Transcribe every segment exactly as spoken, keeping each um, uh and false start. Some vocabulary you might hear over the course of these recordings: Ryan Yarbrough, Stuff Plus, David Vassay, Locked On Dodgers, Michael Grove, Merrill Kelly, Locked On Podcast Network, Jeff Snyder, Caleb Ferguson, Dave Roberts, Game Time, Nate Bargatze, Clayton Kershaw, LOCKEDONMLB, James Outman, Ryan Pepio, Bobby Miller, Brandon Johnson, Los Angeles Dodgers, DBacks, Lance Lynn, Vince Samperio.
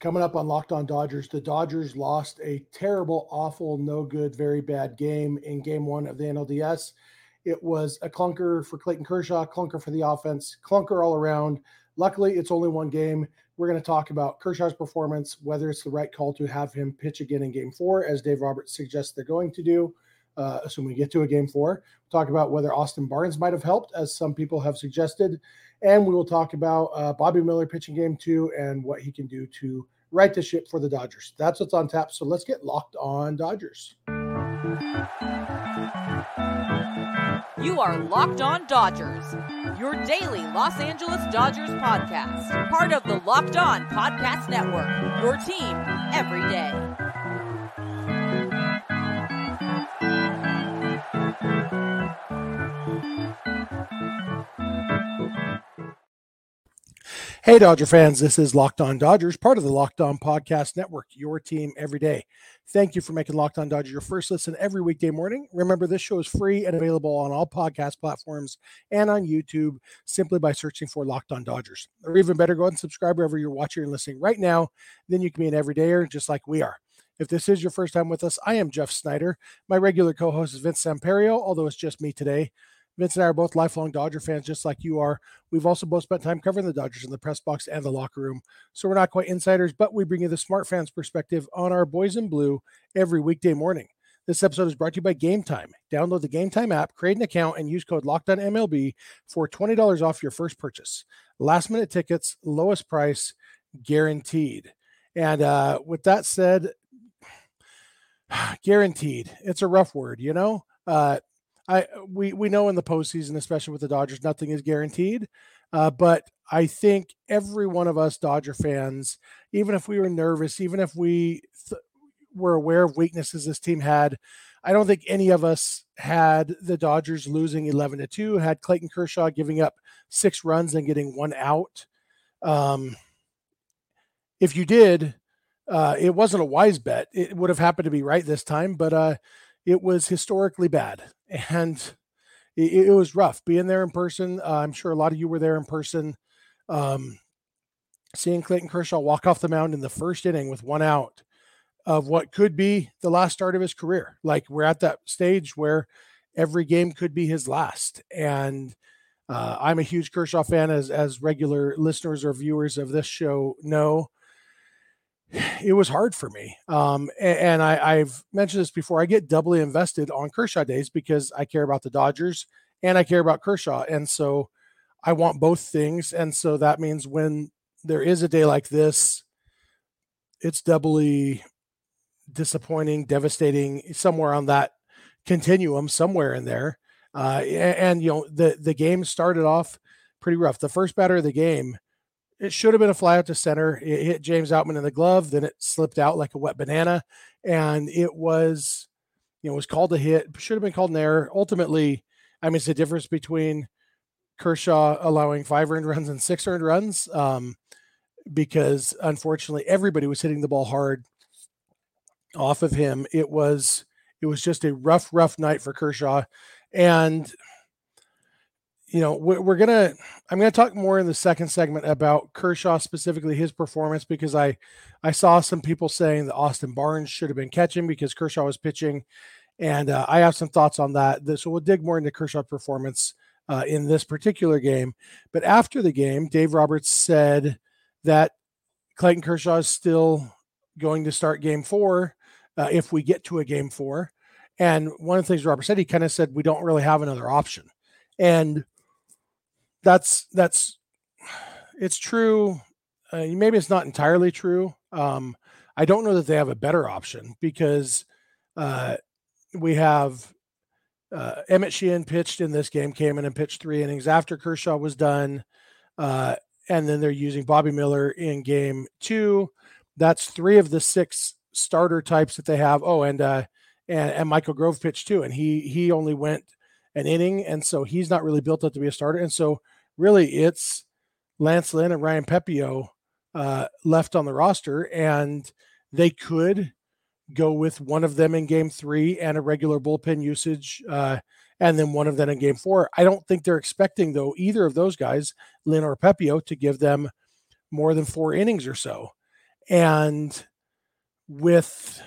Coming up on Locked On Dodgers, the Dodgers lost a terrible, awful, no good, very bad game in game one of the N L D S. It was a clunker for Clayton Kershaw, clunker for the offense, clunker all around. Luckily, it's only one game. We're going to talk about Kershaw's performance, whether it's the right call to have him pitch again in game four, as Dave Roberts suggests they're going to do, uh, assuming we get to a game four. We'll talk about whether Austin Barnes might have helped, as some people have suggested. And we will talk about uh, Bobby Miller pitching game two and what he can do to right the ship for the Dodgers. That's what's on tap. So let's get Locked On Dodgers. You are Locked On Dodgers, your daily Los Angeles Dodgers podcast, part of the Locked On Podcast Network, your team every day. Hey, Dodger fans, this is Locked On Dodgers, part of the Locked On Podcast Network, your team every day. Thank you for making Locked On Dodgers your first listen every weekday morning. Remember, this show is free and available on all podcast platforms and on YouTube simply by searching for Locked On Dodgers. Or even better, go ahead and subscribe wherever you're watching and listening right now. Then you can be an everydayer just like we are. If this is your first time with us, I am Jeff Snyder. My regular co-host is Vince Samperio, although it's just me today. Vince and I are both lifelong Dodger fans, just like you are. We've also both spent time covering the Dodgers in the press box and the locker room. So we're not quite insiders, but we bring you the smart fans perspective on our boys in blue every weekday morning. This episode is brought to you by Game Time. Download the Game Time app, create an account, and use code LOCKEDONMLB for twenty dollars off your first purchase. Last minute tickets, lowest price, guaranteed. And uh, with that said, guaranteed. It's a rough word, you know? Uh, I we we know in the postseason, especially with the Dodgers, nothing is guaranteed. Uh, but I think every one of us Dodger fans, even if we were nervous, even if we th- were aware of weaknesses this team had, I don't think any of us had the Dodgers losing eleven to two, had Clayton Kershaw giving up six runs and getting one out. Um, if you did, uh, it wasn't a wise bet. It would have happened to be right this time, but uh, it was historically bad. And it, it was rough being there in person. Uh, I'm sure a lot of you were there in person. Um, seeing Clayton Kershaw walk off the mound in the first inning with one out of what could be the last start of his career. Like, we're at that stage where every game could be his last. And uh, I'm a huge Kershaw fan, as, as regular listeners or viewers of this show know. It was hard for me. Um, and, and I, I've mentioned this before. I get doubly invested on Kershaw days because I care about the Dodgers and I care about Kershaw. And so I want both things. And so that means when there is a day like this, it's doubly disappointing, devastating, somewhere on that continuum, somewhere in there. Uh, and, and, you know, the, the game started off pretty rough. The first batter of the game, it should have been a fly out to center. It hit James Outman in the glove. Then it slipped out like a wet banana. And it was, you know, it was called a hit. Should have been called an error. Ultimately, I mean, it's the difference between Kershaw allowing five earned runs and six earned runs. Um, because unfortunately everybody was hitting the ball hard off of him. It was, it was just a rough, rough night for Kershaw. And you know, we're going to, I'm going to talk more in the second segment about Kershaw, specifically his performance, because I, I saw some people saying that Austin Barnes should have been catching because Kershaw was pitching. And uh, I have some thoughts on that. So we'll dig more into Kershaw's performance uh, in this particular game. But after the game, Dave Roberts said that Clayton Kershaw is still going to start game four uh, if we get to a game four. And one of the things Roberts said, he kind of said, we don't really have another option. And That's that's it's true. Uh, maybe it's not entirely true. Um, I don't know that they have a better option because uh, we have uh, Emmett Sheehan pitched in this game, came in and pitched three innings after Kershaw was done. Uh, and then they're using Bobby Miller in game two. That's three of the six starter types that they have. Oh, and uh, and, and Michael Grove pitched too. And he he only went an inning, and so he's not really built up to be a starter. And so really it's Lance Lynn and Ryan Pepio uh, left on the roster, and they could go with one of them in game three and a regular bullpen usage uh, and then one of them in game four. I don't think they're expecting, though, either of those guys, Lynn or Pepio, to give them more than four innings or so. And with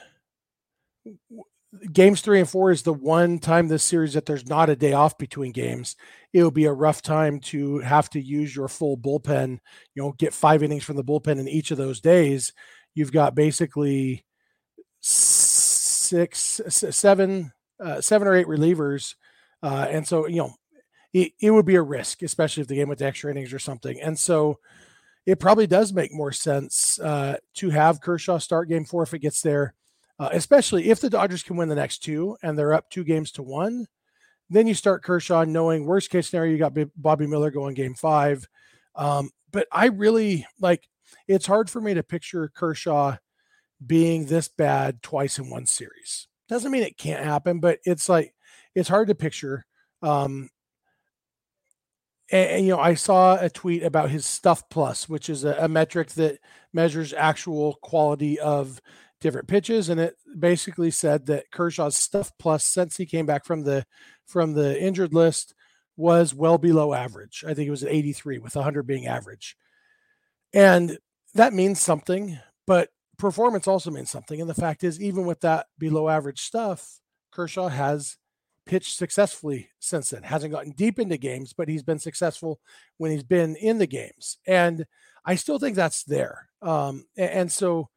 games three and four is the one time this series that there's not a day off between games. It will be a rough time to have to use your full bullpen, you know, get five innings from the bullpen in each of those days. You've got basically six, seven, uh, seven or eight relievers. Uh, and so, you know, it, it would be a risk, especially if the game went to extra innings or something. And so it probably does make more sense uh, to have Kershaw start game four if it gets there, uh, especially if the Dodgers can win the next two and they're up two games to one. Then you start Kershaw knowing worst case scenario, you got Bobby Miller going game five. Um, but I really like, it's hard for me to picture Kershaw being this bad twice in one series. Doesn't mean it can't happen, but it's like, it's hard to picture. Um, and, and, you know, I saw a tweet about his Stuff Plus, which is a, a metric that measures actual quality of different pitches. And it basically said that Kershaw's Stuff Plus, since he came back from the, from the injured list, was well below average. I think it was at eighty-three with one hundred being average. And that means something, but performance also means something. And the fact is, even with that below average stuff, Kershaw has pitched successfully since then. Hasn't gotten deep into games, but he's been successful when he's been in the games. And I still think that's there. Um, and, and so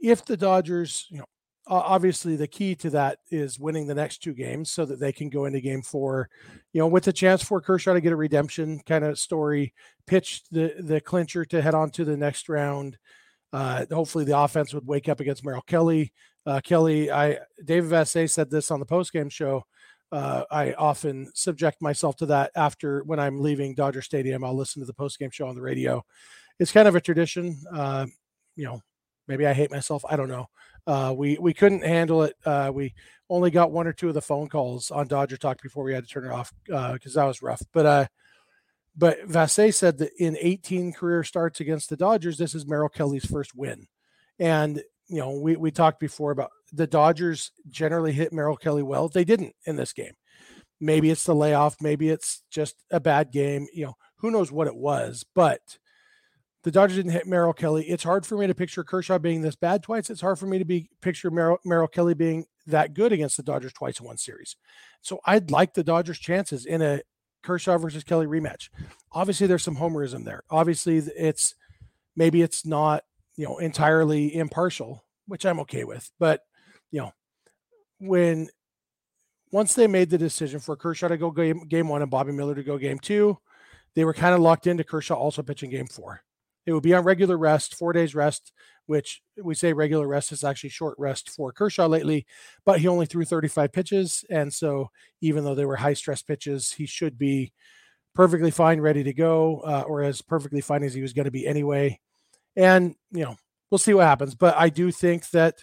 if the Dodgers, you know, obviously the key to that is winning the next two games so that they can go into game four, you know, with a chance for Kershaw to get a redemption kind of story, pitch the, the clincher to head on to the next round. Uh, hopefully the offense would wake up against Merrill Kelly. Uh, Kelly, I, David Vassay said this on the postgame show. Uh, I often subject myself to that after when I'm leaving Dodger Stadium, I'll listen to the postgame show on the radio. It's kind of a tradition. Uh, you know, maybe I hate myself. I don't know. Uh, we, we couldn't handle it. Uh, we only got one or two of the phone calls on Dodger Talk before we had to turn it off uh, because that was rough. But uh, but Vassay said that in eighteen career starts against the Dodgers, this is Merrill Kelly's first win. And, you know, we, we talked before about the Dodgers generally hit Merrill Kelly well. They didn't in this game. Maybe it's the layoff. Maybe it's just a bad game. You know, who knows what it was, but the Dodgers didn't hit Merrill Kelly. It's hard for me to picture Kershaw being this bad twice. It's hard for me to be picture Merrill, Merrill Kelly being that good against the Dodgers twice in one series. So I'd like the Dodgers' chances in a Kershaw versus Kelly rematch. Obviously, there's some homerism there. Obviously, it's maybe it's not, you know, entirely impartial, which I'm okay with. But, you know, when once they made the decision for Kershaw to go game, game one and Bobby Miller to go game two, they were kind of locked into Kershaw also pitching game four. It would be on regular rest, four days rest, which we say regular rest is actually short rest for Kershaw lately, but he only threw thirty-five pitches. And so even though they were high stress pitches, he should be perfectly fine, ready to go, uh, or as perfectly fine as he was going to be anyway. And, you know, we'll see what happens, but I do think that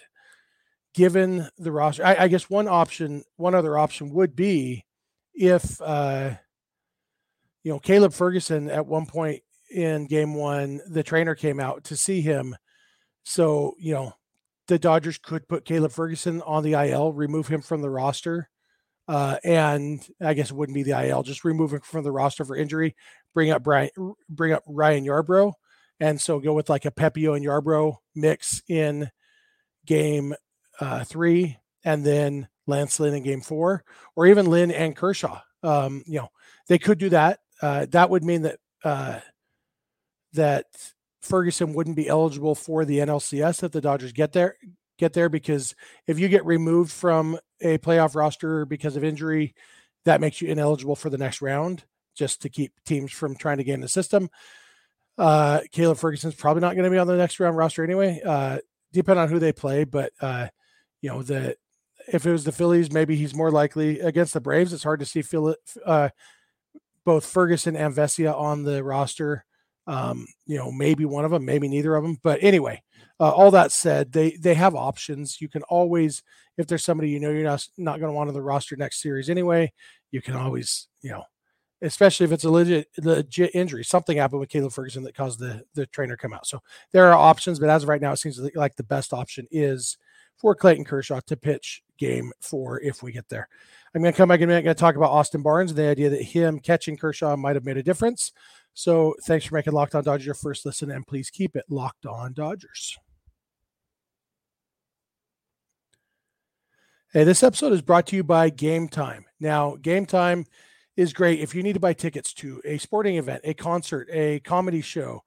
given the roster, I, I guess one option, one other option would be if, uh, you know, Caleb Ferguson at one point, in game one, the trainer came out to see him. So, you know, the Dodgers could put Caleb Ferguson on the I L, remove him from the roster. Uh, and I guess it wouldn't be the I L, just remove him from the roster for injury, bring up Brian, bring up Ryan Yarbrough. And so go with like a Pepio and Yarbrough mix in game uh, three, and then Lance Lynn in game four, or even Lynn and Kershaw. Um, you know, they could do that. Uh, that would mean that, uh, that Ferguson wouldn't be eligible for the N L C S if the Dodgers get there, get there, because if you get removed from a playoff roster because of injury, that makes you ineligible for the next round, just to keep teams from trying to game the system. Uh, Caleb Ferguson's probably not going to be on the next round roster anyway, uh, depending on who they play. But, uh, you know, the, if it was the Phillies, maybe he's more likely against the Braves. It's hard to see Phil, uh, both Ferguson and Vesia on the roster. Um, you know, maybe one of them, maybe neither of them, but anyway, uh, all that said, they, they have options. You can always, if there's somebody, you know, you're not, not going to want on the roster next series anyway, you can always, you know, especially if it's a legit, legit injury, something happened with Caleb Ferguson that caused the, the trainer to come out. So there are options, but as of right now, it seems like the best option is for Clayton Kershaw to pitch game four if we get there. I'm going to come back in a minute. I'm going to talk about Austin Barnes and the idea that him catching Kershaw might have made a difference. So thanks for making Locked On Dodgers your first listen, and please keep it Locked On Dodgers. Hey, this episode is brought to you by Game Time. Now, Game Time is great if you need to buy tickets to a sporting event, a concert, a comedy show,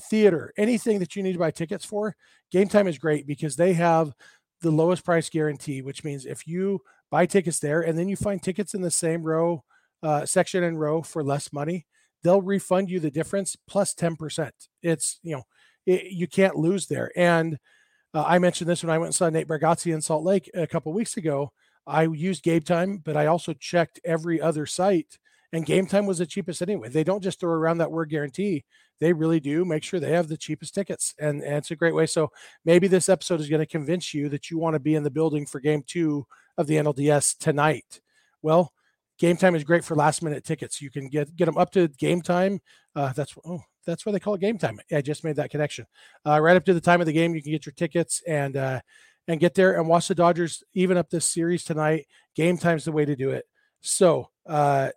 theater, anything that you need to buy tickets for. Game Time is great because they have the lowest price guarantee, which means if you buy tickets there and then you find tickets in the same row, uh, section and row for less money, they'll refund you the difference plus ten percent. It's, you know, it, you can't lose there. And uh, I mentioned this when I went and saw Nate Bargatze in Salt Lake a couple weeks ago. I used Game Time, but I also checked every other site, and Game Time was the cheapest anyway. They don't just throw around that word guarantee. They really do make sure they have the cheapest tickets, and, and it's a great way. So maybe this episode is going to convince you that you want to be in the building for game two of the N L D S tonight. Well, Game Time is great for last-minute tickets. You can get, get them up to game time. Uh, that's oh, that's why they call it Game Time. I just made that connection. Uh, right up to the time of the game, you can get your tickets and uh, and get there and watch the Dodgers even up this series tonight. Game Time's the way to do it. So, uh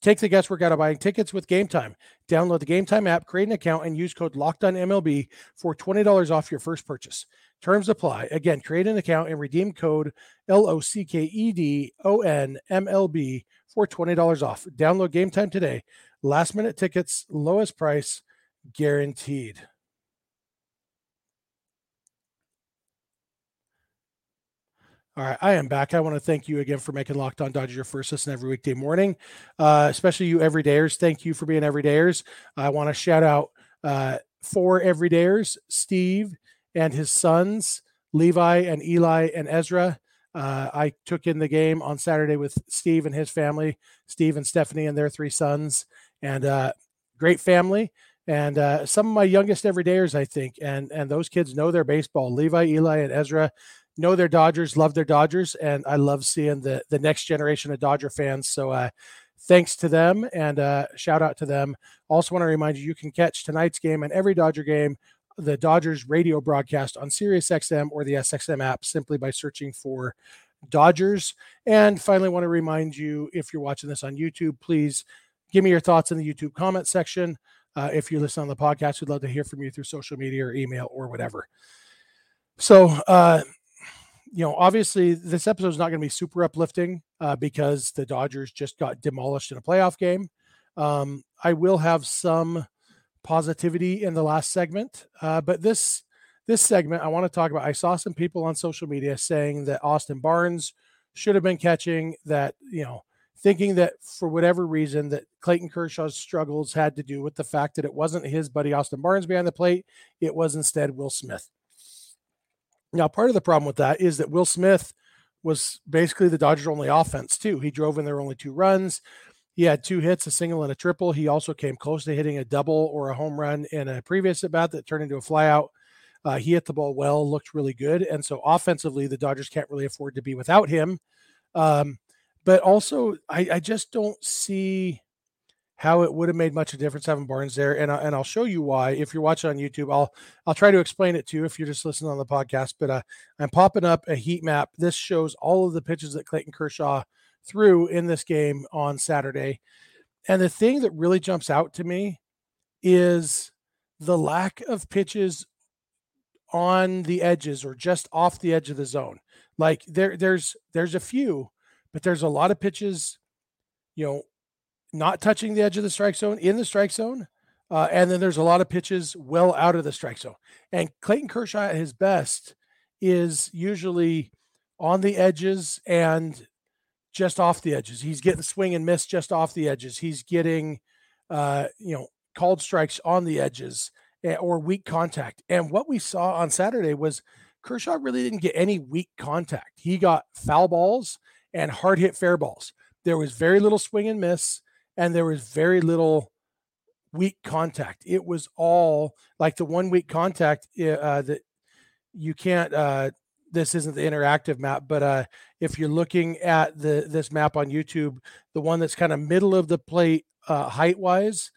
take the guesswork out of buying tickets with Game Time. Download the Game Time app, create an account, and use code LOCKEDONMLB for twenty dollars off your first purchase. Terms apply. Again, create an account and redeem code L O C K E D O N M L B for twenty dollars off. Download Game Time today. Last-minute tickets, lowest price, guaranteed. All right, I am back. I want to thank you again for making Locked On Dodgers your first listen every weekday morning, uh, especially you everydayers. Thank you for being everydayers. I want to shout out uh, four everydayers, Steve and his sons, Levi and Eli and Ezra. Uh, I took in the game on Saturday with Steve and his family, Steve and Stephanie and their three sons, and uh, great family. And uh, some of my youngest everydayers, I think, and, and those kids know their baseball. Levi, Eli, and Ezra know their Dodgers, love their Dodgers, and I love seeing the, the next generation of Dodger fans. So uh, thanks to them, and uh, shout out to them. Also want to remind you, you can catch tonight's game and every Dodger game, the Dodgers radio broadcast on SiriusXM or the S X M app simply by searching for Dodgers. And finally, want to remind you, if you're watching this on YouTube, please give me your thoughts in the YouTube comment section. Uh, if you listen on the podcast, we'd love to hear from you through social media or email or whatever. So, uh, you know, obviously this episode is not going to be super uplifting uh, because the Dodgers just got demolished in a playoff game. Um, I will have some positivity in the last segment, uh, but this this segment I want to talk about. I saw some people on social media saying that Austin Barnes should have been catching, that, you know, thinking that for whatever reason that Clayton Kershaw's struggles had to do with the fact that it wasn't his buddy Austin Barnes behind the plate. It was instead Will Smith. Now, part of the problem with that is that Will Smith was basically the Dodgers' only offense, too. He drove in their only two runs. He had two hits, a single and a triple. He also came close to hitting a double or a home run in a previous at-bat that turned into a flyout. Uh, he hit the ball well, looked really good. And so offensively, the Dodgers can't really afford to be without him. Um, but also, I, I just don't see how it would have made much of a difference having Barnes there. And, I, and I'll show you why. If you're watching on YouTube, I'll I'll try to explain it to you if you're just listening on the podcast. But uh, I'm popping up a heat map. This shows all of the pitches that Clayton Kershaw threw in this game on Saturday. And the thing that really jumps out to me is the lack of pitches on the edges or just off the edge of the zone. Like there, there's there's a few, but there's a lot of pitches, you know, not touching the edge of the strike zone, in the strike zone. Uh, and then there's a lot of pitches well out of the strike zone. And Clayton Kershaw at his best is usually on the edges and just off the edges. He's getting swing and miss just off the edges. He's getting, uh, you know, called strikes on the edges or weak contact. And what we saw on Saturday was Kershaw really didn't get any weak contact. He got foul balls and hard hit fair balls. There was very little swing and miss. And there was very little weak contact. It was all like the one weak contact uh, that you can't, uh, this isn't the interactive map, but uh, if you're looking at the this map on YouTube, the one that's kind of middle of the plate uh, height-wise,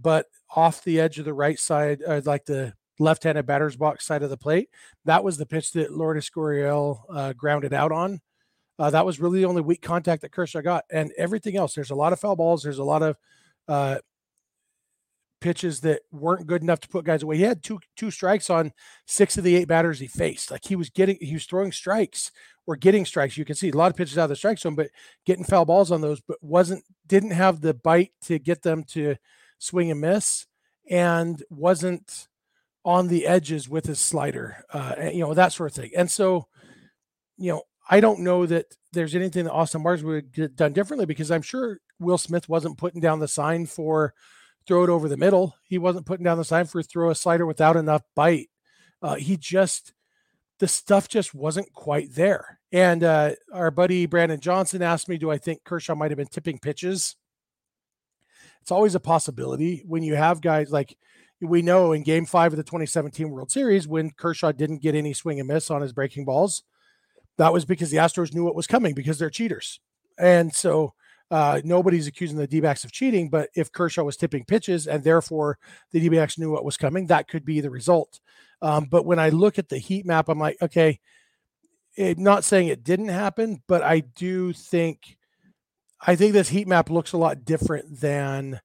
but off the edge of the right side, uh, like the left-handed batter's box side of the plate, that was the pitch that Lourdes uh grounded out on. Uh, that was really the only weak contact that Kershaw got, and everything else. There's a lot of foul balls. There's a lot of uh, pitches that weren't good enough to put guys away. He had two two strikes on six of the eight batters he faced. Like he was getting, he was throwing strikes or getting strikes. You can see a lot of pitches out of the strike zone, but getting foul balls on those, but wasn't, didn't have the bite to get them to swing and miss, and wasn't on the edges with his slider, uh, and, you know, that sort of thing. And so, you know, I don't know that there's anything that Austin Barnes would have done differently, because I'm sure Will Smith wasn't putting down the sign for throw it over the middle. He wasn't putting down the sign for throw a slider without enough bite. Uh, he just, the stuff just wasn't quite there. And uh, our buddy Brandon Johnson asked me, do I think Kershaw might've been tipping pitches? It's always a possibility when you have guys like, we know in game five of the twenty seventeen World Series, when Kershaw didn't get any swing and miss on his breaking balls, that was because the Astros knew what was coming, because they're cheaters. And so uh, nobody's accusing the D-backs of cheating, but if Kershaw was tipping pitches and therefore the D-backs knew what was coming, that could be the result. Um, but when I look at the heat map, I'm like, okay, it, not saying it didn't happen, but I do think, I think this heat map looks a lot different than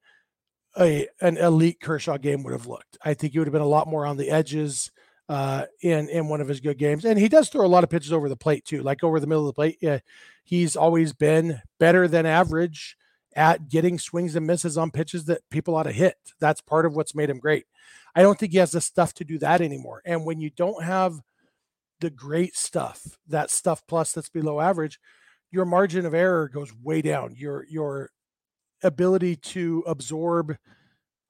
a, an elite Kershaw game would have looked. I think he would have been a lot more on the edges uh, in, in one of his good games. And he does throw a lot of pitches over the plate too, like over the middle of the plate. Yeah, he's always been better than average at getting swings and misses on pitches that people ought to hit. That's part of what's made him great. I don't think he has the stuff to do that anymore. And when you don't have the great stuff, that stuff plus that's below average, your margin of error goes way down. Your, your ability to absorb,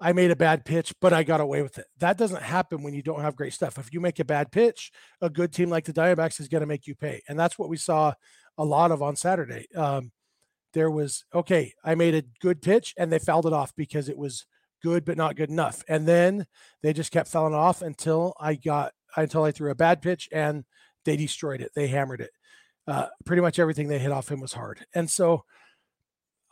I made a bad pitch, but I got away with it. That doesn't happen when you don't have great stuff. If you make a bad pitch, a good team like the Diamondbacks is going to make you pay. And that's what we saw a lot of on Saturday. Um, there was, okay, I made a good pitch and they fouled it off because it was good, but not good enough. And then they just kept fouling off until I got, until I threw a bad pitch and they destroyed it. They hammered it. Uh, pretty much everything they hit off him was hard. And so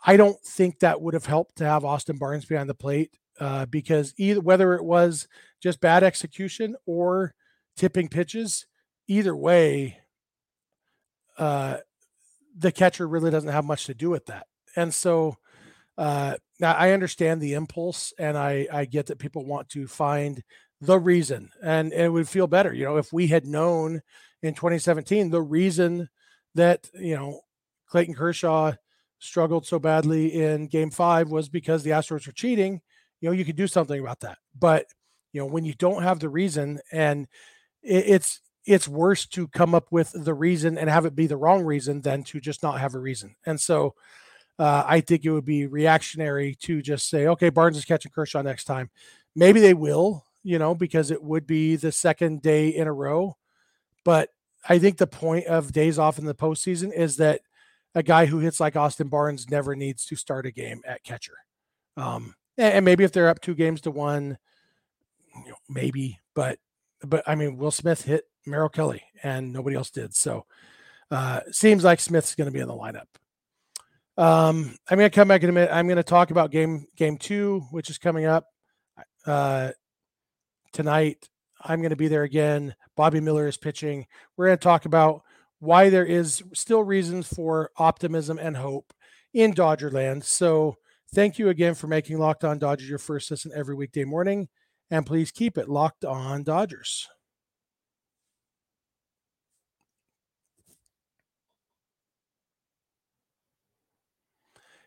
I don't think that would have helped to have Austin Barnes behind the plate. Uh, because either whether it was just bad execution or tipping pitches, either way, uh, the catcher really doesn't have much to do with that. And so uh, now I understand the impulse, and I, I get that people want to find the reason, and, and it would feel better, you know, if we had known in twenty seventeen the reason that, you know, Clayton Kershaw struggled so badly in game five was because the Astros were cheating. You know, you could do something about that. But, you know, when you don't have the reason, and it, it's it's worse to come up with the reason and have it be the wrong reason than to just not have a reason. And so uh, I think it would be reactionary to just say, okay, Barnes is catching Kershaw next time. Maybe they will, you know, because it would be the second day in a row. But I think the point of days off in the postseason is that a guy who hits like Austin Barnes never needs to start a game at catcher. Um And maybe if they're up two games to one, you know, maybe, but, but I mean, Will Smith hit Merrill Kelly and nobody else did. So uh, seems like Smith's going to be in the lineup. Um, I'm going to come back in a minute. I'm going to talk about game, game two, which is coming up uh, tonight. I'm going to be there again. Bobby Miller is pitching. We're going to talk about why there is still reasons for optimism and hope in Dodgerland. So, thank you again for making Locked On Dodgers your first listen every weekday morning, and please keep it Locked On Dodgers.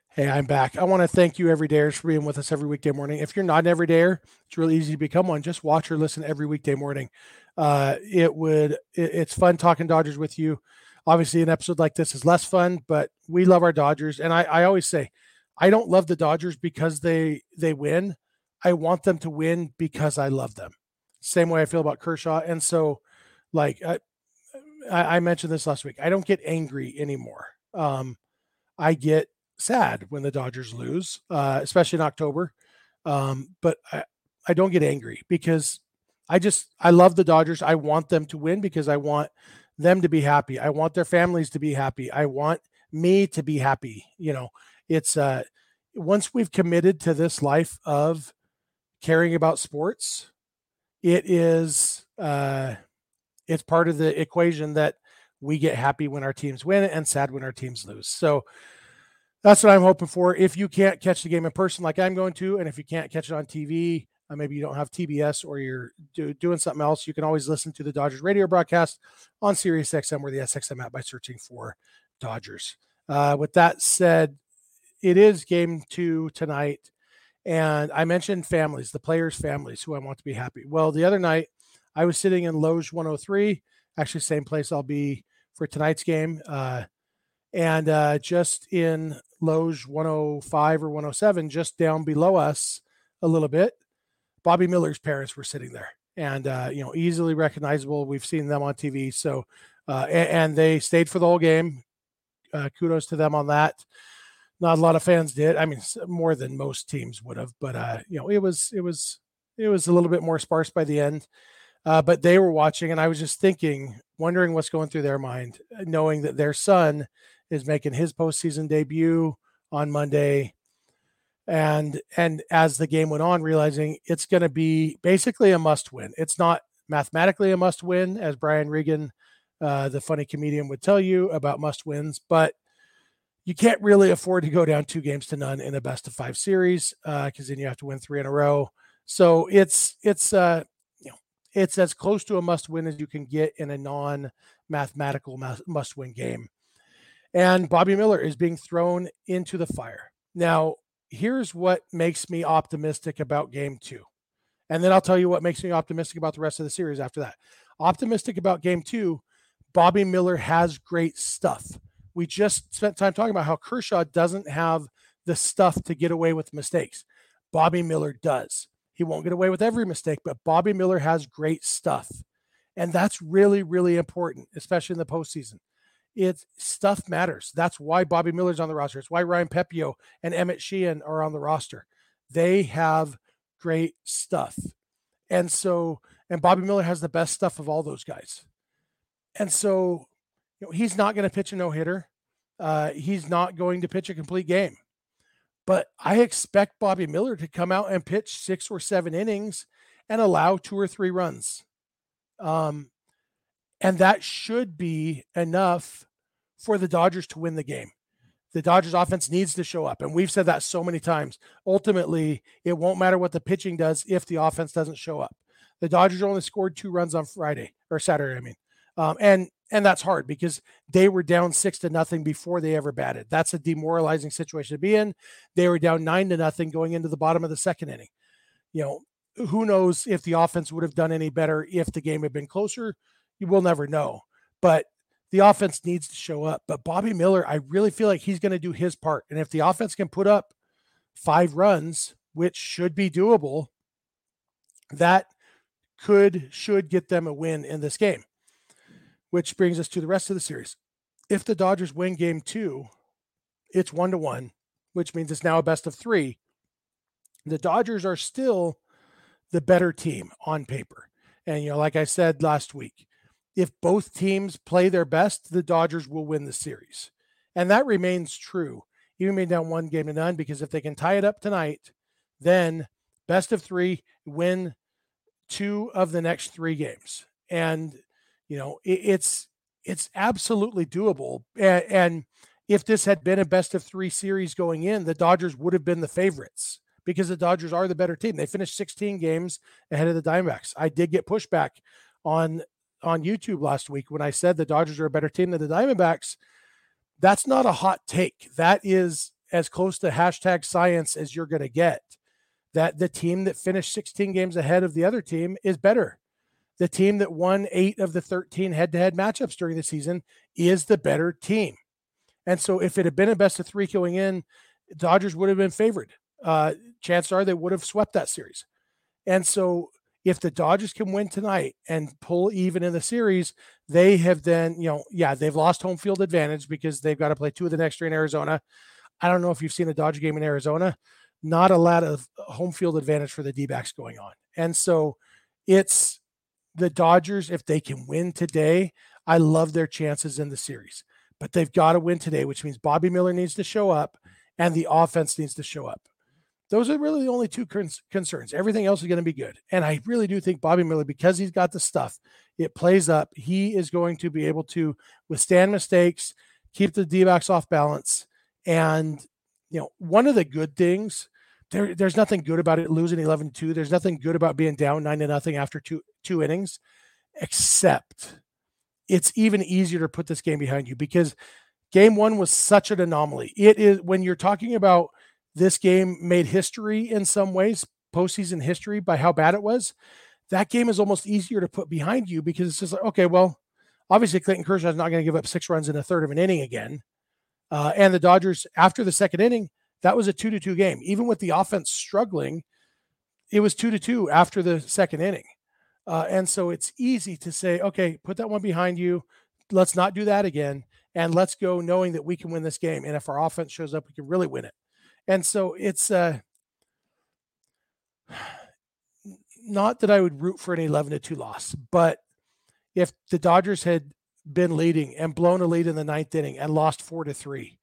Hey, I'm back. I want to thank you everydayers for being with us every weekday morning. If you're not an everydayer, it's really easy to become one. Just watch or listen every weekday morning. Uh, it would. It, it's fun talking Dodgers with you. Obviously, an episode like this is less fun, but we love our Dodgers, and I, I always say, I don't love the Dodgers because they, they win. I want them to win because I love them. Same way I feel about Kershaw. And so, like, I, I mentioned this last week, I don't get angry anymore. Um, I get sad when the Dodgers lose, uh, especially in October. Um, but I, I don't get angry because I just, I love the Dodgers. I want them to win because I want them to be happy. I want their families to be happy. I want me to be happy, you know. It's uh, once we've committed to this life of caring about sports, it is uh, it's part of the equation that we get happy when our teams win and sad when our teams lose. So that's what I'm hoping for. If you can't catch the game in person like I'm going to, and if you can't catch it on T V, uh, maybe you don't have T B S or you're do, doing something else, you can always listen to the Dodgers radio broadcast on Sirius X M or the S X M app by searching for Dodgers. Uh, with that said, it is game two tonight. And I mentioned families, the players' families who I want to be happy. Well, the other night I was sitting in Loge one oh three, actually same place I'll be for tonight's game. Uh, and uh, just in Loge one oh five or one oh seven, just down below us a little bit, Bobby Miller's parents were sitting there and, uh, you know, easily recognizable. We've seen them on T V. So, uh, and, and they stayed for the whole game. Uh, kudos to them on that. Not a lot of fans did. I mean, more than most teams would have, but, uh, you know, it was, it was, it was a little bit more sparse by the end, uh, but they were watching and I was just thinking, wondering what's going through their mind, knowing that their son is making his postseason debut on Monday. And, and as the game went on, realizing it's going to be basically a must win. It's not mathematically a must win, as Brian Regan, uh, the funny comedian, would tell you about must wins, but you can't really afford to go down two games to none in a best of five series, uh, cause then you have to win three in a row. So it's, it's, uh, you know, it's as close to a must win as you can get in a non mathematical must win game. And Bobby Miller is being thrown into the fire. Now, here's what makes me optimistic about game two. And then I'll tell you what makes me optimistic about the rest of the series after that. Optimistic about game two, Bobby Miller has great stuff. We just spent time talking about how Kershaw doesn't have the stuff to get away with mistakes. Bobby Miller does. He won't get away with every mistake, but Bobby Miller has great stuff. And that's really, really important, especially in the postseason. It's stuff matters. That's why Bobby Miller's on the roster. It's why Ryan Pepio and Emmett Sheehan are on the roster. They have great stuff. And so, and Bobby Miller has the best stuff of all those guys. And so, you know, he's not going to pitch a no-hitter. Uh, he's not going to pitch a complete game. But I expect Bobby Miller to come out and pitch six or seven innings and allow two or three runs. Um, and that should be enough for the Dodgers to win the game. The Dodgers offense needs to show up. And we've said that so many times. Ultimately, it won't matter what the pitching does if the offense doesn't show up. The Dodgers only scored two runs on Friday or Saturday, I mean. Um, and, and that's hard because they were down six to nothing before they ever batted. That's a demoralizing situation to be in. They were down nine to nothing going into the bottom of the second inning. You know, who knows if the offense would have done any better if the game had been closer. You will never know, but the offense needs to show up. But Bobby Miller, I really feel like he's going to do his part. And if the offense can put up five runs, which should be doable, that could, should get them a win in this game. Which brings us to the rest of the series. If the Dodgers win game two, it's one to one, which means it's now a best of three. The Dodgers are still the better team on paper. And, you know, like I said last week, if both teams play their best, the Dodgers will win the series. And that remains true. Even being down one game to none, because if they can tie it up tonight, then best of three, win two of the next three games. And, you know, it's it's absolutely doable. And, and if this had been a best of three series going in, the Dodgers would have been the favorites because the Dodgers are the better team. They finished sixteen games ahead of the Diamondbacks. I did get pushback on on YouTube last week when I said the Dodgers are a better team than the Diamondbacks. That's not a hot take. That is as close to hashtag science as you're going to get, that the team that finished sixteen games ahead of the other team is better. The team that won eight of the thirteen head-to-head matchups during the season is the better team. And so if it had been a best of three going in, Dodgers would have been favored. Uh, chances are they would have swept that series. And so if the Dodgers can win tonight and pull even in the series, they have then, you know, yeah, they've lost home field advantage because they've got to play two of the next three in Arizona. I don't know if you've seen a Dodger game in Arizona. Not a lot of home field advantage for the D-backs going on. And so it's, the Dodgers, if they can win today, I love their chances in the series. But they've got to win today, which means Bobby Miller needs to show up and the offense needs to show up. Those are really the only two concerns. Everything else is going to be good. And I really do think Bobby Miller, because he's got the stuff, it plays up. He is going to be able to withstand mistakes, keep the D-backs off balance, And, you know, one of the good things, there, there's nothing good about it losing eleven two. There's nothing good about being down nine to nothing after two two innings, except it's even easier to put this game behind you because game one was such an anomaly. It is, when you're talking about this game made history in some ways, postseason history by how bad it was, that game is almost easier to put behind you because it's just like, okay, well, obviously Clayton Kershaw is not going to give up six runs in a third of an inning again. Uh, and the Dodgers, after the second inning, that was a two to two game. Even with the offense struggling, it was two to two after the second inning. Uh, and so it's easy to say, okay, put that one behind you. Let's not do that again. And let's go knowing that we can win this game. And if our offense shows up, we can really win it. And so it's uh, not that I would root for an eleven to two loss, but if the Dodgers had been leading and blown a lead in the ninth inning and lost four to three,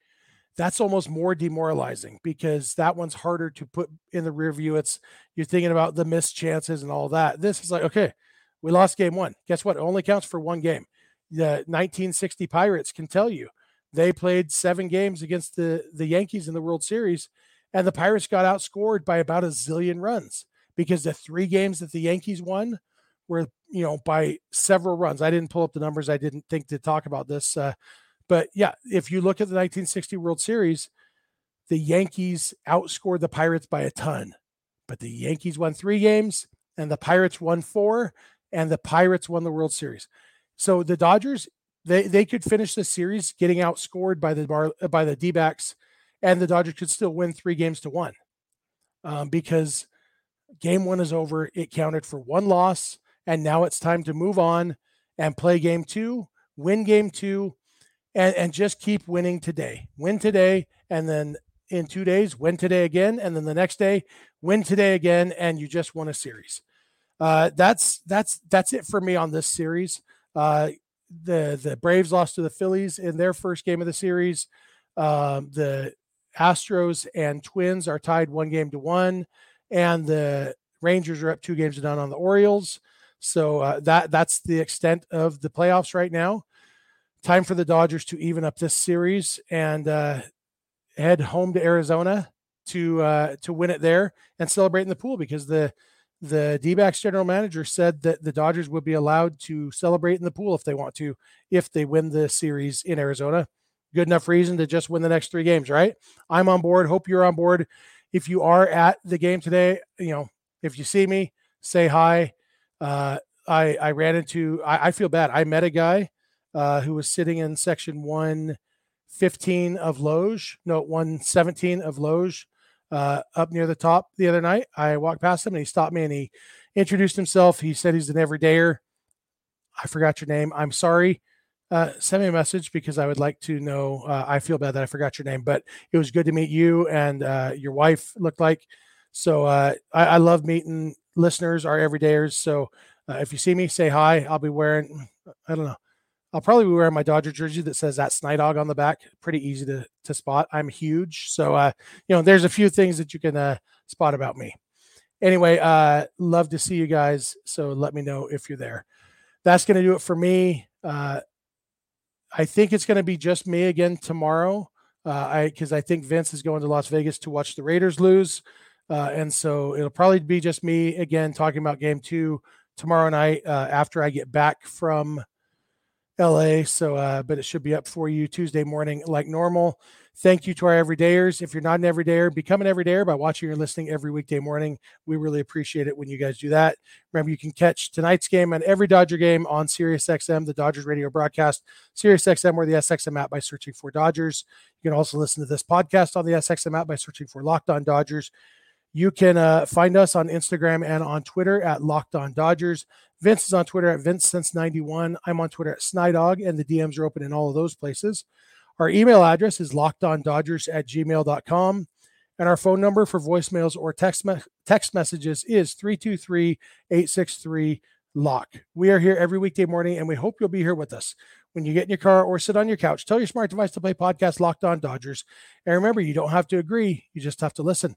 that's almost more demoralizing because that one's harder to put in the rear view. It's you're thinking about the missed chances and all that. This is like, okay, we lost game one. Guess what? It only counts for one game. The nineteen sixty Pirates can tell you they played seven games against the, the Yankees in the World Series, and the Pirates got outscored by about a zillion runs because the three games that the Yankees won were, you know, by several runs. I didn't pull up the numbers. I didn't think to talk about this. Uh, but yeah, if you look at the nineteen sixty World Series, the Yankees outscored the Pirates by a ton, but the Yankees won three games and the Pirates won four, and the Pirates won the World Series. So the Dodgers, they, they could finish the series getting outscored by the bar, by the D-backs, and the Dodgers could still win three games to one um, because game one is over. It counted for one loss, and now it's time to move on and play game two, win game two, and, and just keep winning today. Win today, and then in two days, win today again, and then the next day, win today again, and you just won a series. Uh, that's that's that's it for me on this series. Uh, the, the Braves lost to the Phillies in their first game of the series. Um, the Astros and Twins are tied one game to one, and the Rangers are up two games to none on the Orioles. So uh, that, that's the extent of the playoffs right now. Time for the Dodgers to even up this series and uh, head home to Arizona to, uh, to win it there and celebrate in the pool, because the, The D-backs general manager said that the Dodgers would be allowed to celebrate in the pool if they want to, if they win the series in Arizona. Good enough reason to just win the next three games, right? I'm on board. Hope you're on board. If you are at the game today, you know, if you see me, say hi. Uh, I I ran into, I, I feel bad. I met a guy uh, who was sitting in section one fifteen of Lourdes, no, one seventeen of Lourdes, uh up near the top the other night. I walked past him and he stopped me and he introduced himself. He said he's an everydayer. I forgot your name. I'm sorry. Uh send me a message because I would like to know. Uh, I feel bad that I forgot your name, but it was good to meet you and uh your wife looked like. So uh I, I love meeting listeners, our everydayers. So uh, if you see me, say hi. I'll be wearing, I don't know. I'll probably be wearing my Dodger jersey that says that Snydog on the back. Pretty easy to, to spot. I'm huge. So, uh, you know, there's a few things that you can uh, spot about me. Anyway, uh, love to see you guys. So let me know if you're there. That's going to do it for me. Uh, I think it's going to be just me again tomorrow. Uh, I because I think Vince is going to Las Vegas to watch the Raiders lose. Uh, and so it'll probably be just me again talking about game two tomorrow night uh, after I get back from L A. So, uh, but it should be up for you Tuesday morning like normal. Thank you to our everydayers. If you're not an everydayer, become an everydayer by watching or listening every weekday morning. We really appreciate it when you guys do that. Remember, you can catch tonight's game and every Dodger game on SiriusXM, the Dodgers radio broadcast, SiriusXM or the S X M app by searching for Dodgers. You can also listen to this podcast on the S X M app by searching for Locked On Dodgers. You can uh, find us on Instagram and on Twitter at Locked On Dodgers. Vince is on Twitter at Vince Sense ninety-one. I'm on Twitter at Snydog, and the D Ms are open in all of those places. Our email address is lockedondodgers at gmail dot com, and our phone number for voicemails or text me- text messages is three two three, eight six three, LOCK. We are here every weekday morning, and we hope you'll be here with us. When you get in your car or sit on your couch, tell your smart device to play podcast Locked On Dodgers. And remember, you don't have to agree. You just have to listen.